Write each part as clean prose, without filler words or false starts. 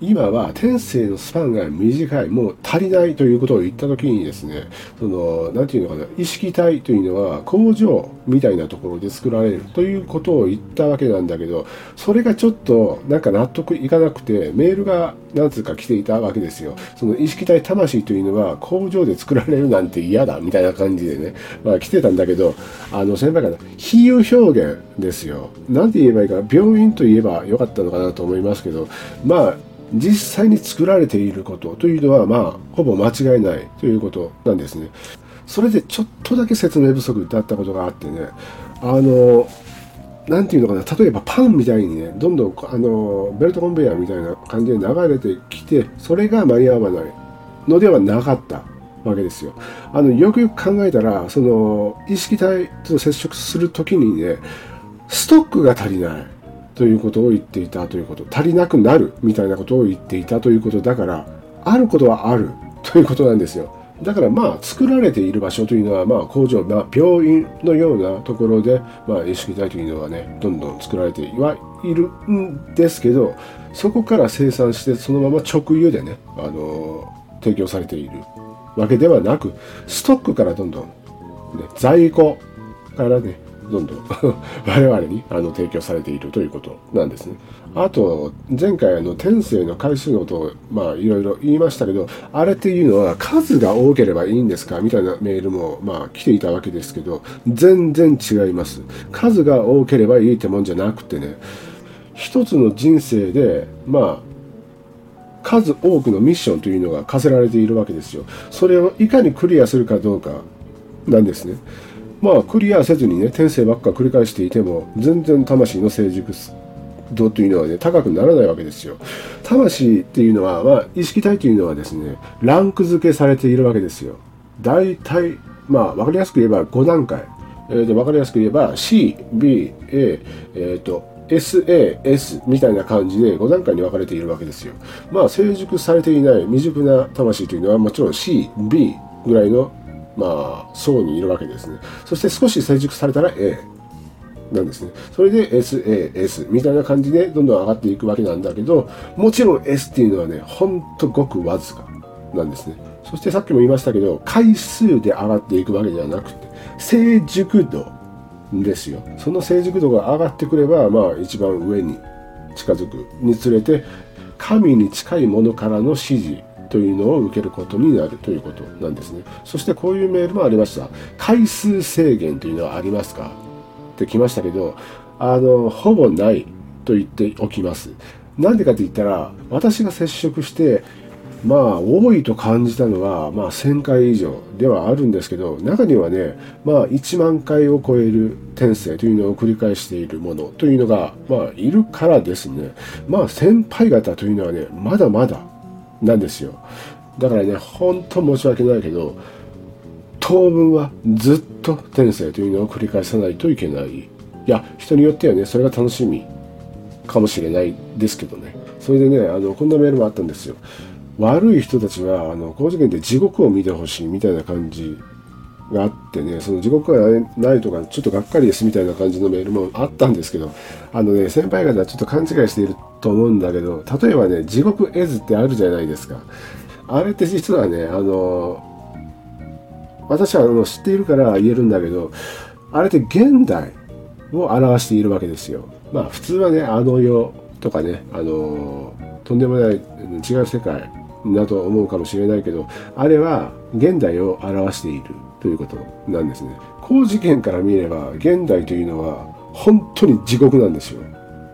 今は天性のスパンが短い、もう足りないということを言ったときにですね、なんていうのかな、意識体というのは工場みたいなところで作られるということを言ったわけなんだけど、それがちょっとなんか納得いかなくて、メールが何つうか来ていたわけですよ。その意識体魂というのは工場で作られるなんて嫌だみたいな感じでね、まあ来てたんだけど、先輩から比喩表現ですよ。なんて言えばいいかな、病院と言えばよかったのかなと思いますけど、まあ実際に作られていることというのは、まあほぼ間違いないということなんですね。それでちょっとだけ説明不足だったことがあってね、なんていうのかな、例えばパンみたいにね、どんどんベルトコンベヤーみたいな感じで流れてきて、それが間に合わないのではなかったわけですよ。よくよく考えたら、その意識体と接触するときにね、ストックが足りないということを言っていたということ、足りなくなるみたいなことを言っていたということだから、あることはあるということなんですよ。だからまあ作られている場所というのは、まあ工場、まあ病院のようなところで、まあ意識体というのはね、どんどん作られてはいるんですけど、そこから生産してそのまま直輸でね、提供されているわけではなく、ストックからどんどん、ね、在庫からね、どんどん我々に提供されているということなんですね。あと前回天性の回数のことをまあいろいろ言いましたけど、あれっていうのは数が多ければいいんですかみたいなメールもまあ来ていたわけですけど、全然違います。数が多ければいいってもんじゃなくてね、一つの人生でまあ数多くのミッションというのが課せられているわけですよ。それをいかにクリアするかどうかなんですね。まあクリアせずにね、天性ばっか繰り返していても、全然魂の成熟度というのはね、高くならないわけですよ。魂っていうのは、まあ意識体というのはですね、ランク付けされているわけですよ。大体まあ分かりやすく言えば5段階、分かりやすく言えば C、B、A、SAS みたいな感じで5段階に分かれているわけですよ。まあ成熟されていない未熟な魂というのは、もちろん C、B ぐらいのまあ層にいるわけですね。そして少し成熟されたら A なんですね。それで SAS みたいな感じでどんどん上がっていくわけなんだけど、もちろん S っていうのはね、ほんとごくわずかなんですね。そしてさっきも言いましたけど、回数で上がっていくわけではなくて、成熟度ですよ。その成熟度が上がってくれば、まあ一番上に近づくにつれて、神に近いものからの指示というのを受けることになるということなんですね。そしてこういうメールもありました。回数制限というのはありますかって来ましたけど、ほぼないと言っておきます。なんでかって言ったら、私が接触してまあ多いと感じたのは、まあ1000回以上ではあるんですけど、中にはね、まあ1万回を超える天性というのを繰り返しているものというのがまあいるからですね、まあ先輩方というのはね、まだまだなんですよ。だからね、本当申し訳ないけど、当分はずっと天性というのを繰り返さないといけない。いや、人によってはね、それが楽しみかもしれないですけどね。それでね、こんなメールもあったんですよ。悪い人たちは高次元で地獄を見てほしいみたいな感じがあってね、その地獄がないとかちょっとがっかりですみたいな感じのメールもあったんですけど、ね、先輩方はちょっと勘違いしていると思うんだけど、例えばね、地獄絵図ってあるじゃないですか。あれって実はね、私は知っているから言えるんだけど、あれって現代を表しているわけですよ。まあ普通はね、あの世とかね、とんでもない違う世界だと思うかもしれないけど、あれは現代を表しているということなんですね。高次元から見れば、現代というのは本当に地獄なんですよ。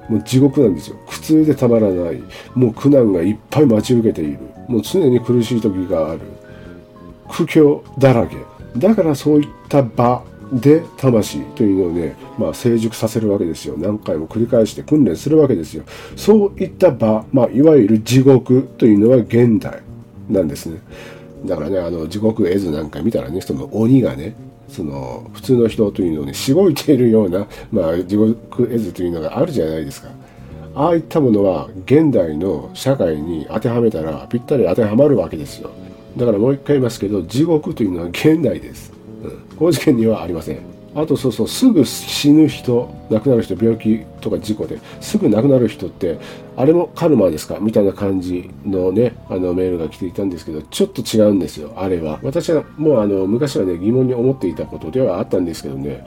もう地獄なんですよ。苦痛でたまらない、もう苦難がいっぱい待ち受けている、もう常に苦しい時がある、苦境だらけだから、そういった場で魂というのをね、まあ成熟させるわけですよ。何回も繰り返して訓練するわけですよ。そういった場、まあいわゆる地獄というのは現代なんですね。だからね、地獄絵図なんか見たらね、その鬼がね、その普通の人というのをね、しごいているような、まあ地獄絵図というのがあるじゃないですか。ああいったものは現代の社会に当てはめたらぴったり当てはまるわけですよ。だからもう一回言いますけど、地獄というのは現代です。高次元にはありません。あとそうそう、すぐ死ぬ人、亡くなる人、病気とか事故ですぐ亡くなる人ってあれもカルマですかみたいな感じのね、メールが来ていたんですけど、ちょっと違うんですよ。あれは私はもう昔はね疑問に思っていたことではあったんですけどね、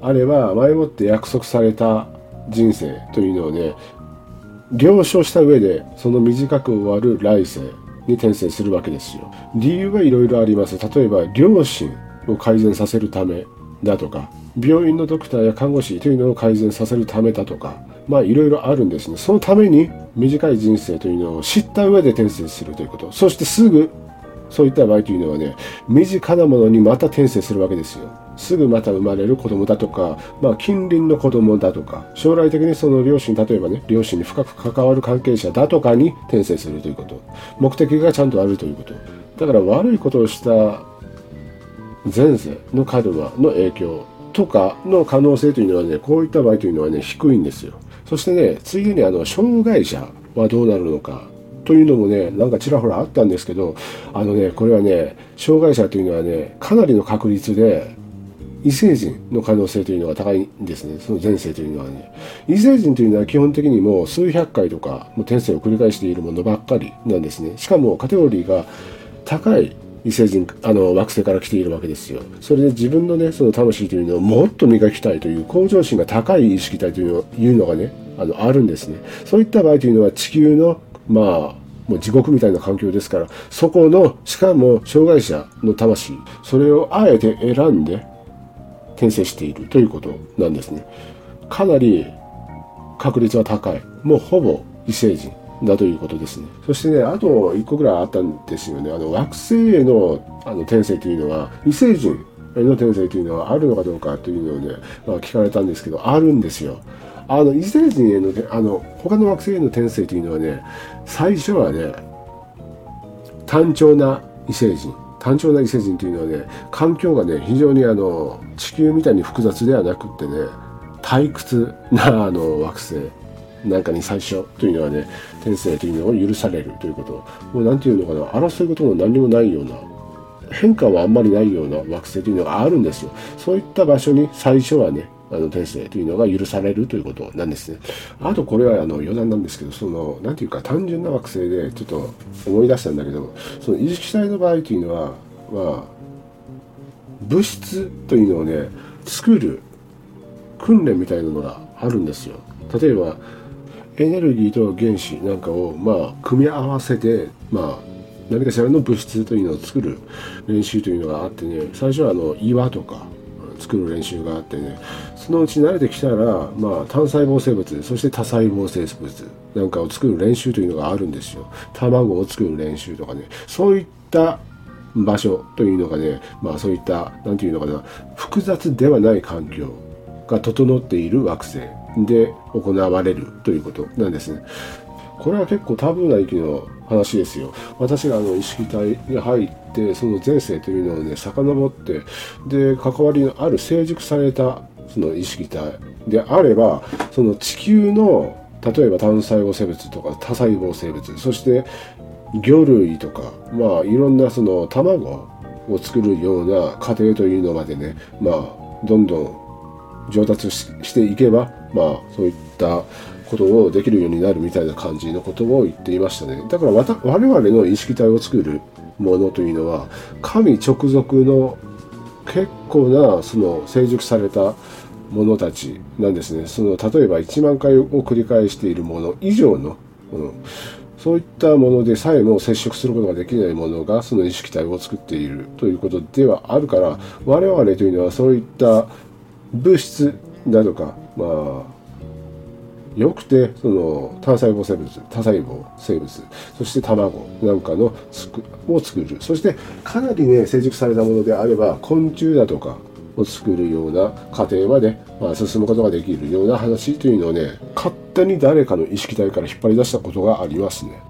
あれは前もって約束された人生というのをね了承した上で、その短く終わる来世に転生するわけですよ。理由はいろいろあります。例えば良心を改善させるためだとか、病院のドクターや看護師というのを改善させるためだとか、まあいろいろあるんですね。そのために短い人生というのを知った上で転生するということ。そしてすぐそういった場合というのはね、身近なものにまた転生するわけですよ。すぐまた生まれる子供だとか、まあ近隣の子供だとか、将来的にその両親、例えばね、両親に深く関わる関係者だとかに転生するということ。目的がちゃんとあるということ。だから悪いことをした前世のカルマの影響とかの可能性というのはね、こういった場合というのはね、低いんですよ。そしてね、ついでに障害者はどうなるのか。というのもね、なんかちらほらあったんですけど、これはね、障害者というのはね、かなりの確率で異星人の可能性というのが高いんですね。その前世というのはね、異星人というのは基本的にもう数百回とかもう転生を繰り返しているものばっかりなんですね。しかもカテゴリーが高い異星人、惑星から来ているわけですよ。それで自分のね、その魂というのをもっと磨きたいという向上心が高い意識体というのがね、あるんですね。そういった場合というのは地球のまあもう地獄みたいな環境ですから、そこのしかも障害者の魂、それをあえて選んで転生しているということなんですね。かなり確率は高い、もうほぼ異星人だということですね。そしてね、あと1個ぐらいあったんですよね。惑星への転生というのは、異星人への転生というのはあるのかどうかというのをね、まあ、聞かれたんですけど、あるんですよ。異星人への他の惑星への転生というのはね、最初はね、単調な異星人というのはね、環境がね非常に地球みたいに複雑ではなくってね、退屈な惑星なんかに最初というのはね、転生というのを許されるということ。もうなんていうのかな、争うことも何もないような、変化はあんまりないような惑星というのがあるんですよ。そういった場所に最初はね、転生というのが許されるということなんですね。あとこれは余談なんですけど、そのなんていうか単純な惑星でちょっと思い出したんだけど、その意識体の場合というのは、まあ、物質というのをね作る訓練みたいなのがあるんですよ。例えばエネルギーと原子なんかをまあ組み合わせて、まあ何かしらの物質というのを作る練習というのがあってね、最初は岩とか作る練習があってね、そのうち慣れてきたら、まあ、単細胞生物、そして多細胞生物なんかを作る練習というのがあるんですよ。卵を作る練習とかね、そういった場所というのがね、まあ、そういったなんていうのかな、複雑ではない環境が整っている惑星で行われるということなんですね。これは結構タブーな域の話ですよ。私が意識体に入ってその前世というのをね遡って、で関わりのある成熟されたその意識体であれば、その地球の例えば単細胞生物とか多細胞生物、そして魚類とか、まあいろんなその卵を作るような過程というのまでね、まあどんどん上達していけば、まあそういったことをできるようになるみたいな感じのことを言っていましたね。だから我々の意識体を作るものというのは、神直属の結構なその成熟されたものたちなんですね。その例えば1万回を繰り返しているもの以上の、そういったものでさえも接触することができないものがその意識体を作っているということではあるから、我々というのはそういった物質だとか、まあよくてその単細胞生物、そして卵なんかのを作る、そしてかなりね成熟されたものであれば昆虫だとかを作るような過程まで、まあ、進むことができるような話というのをね、勝手に誰かの意識体から引っ張り出したことがありますね。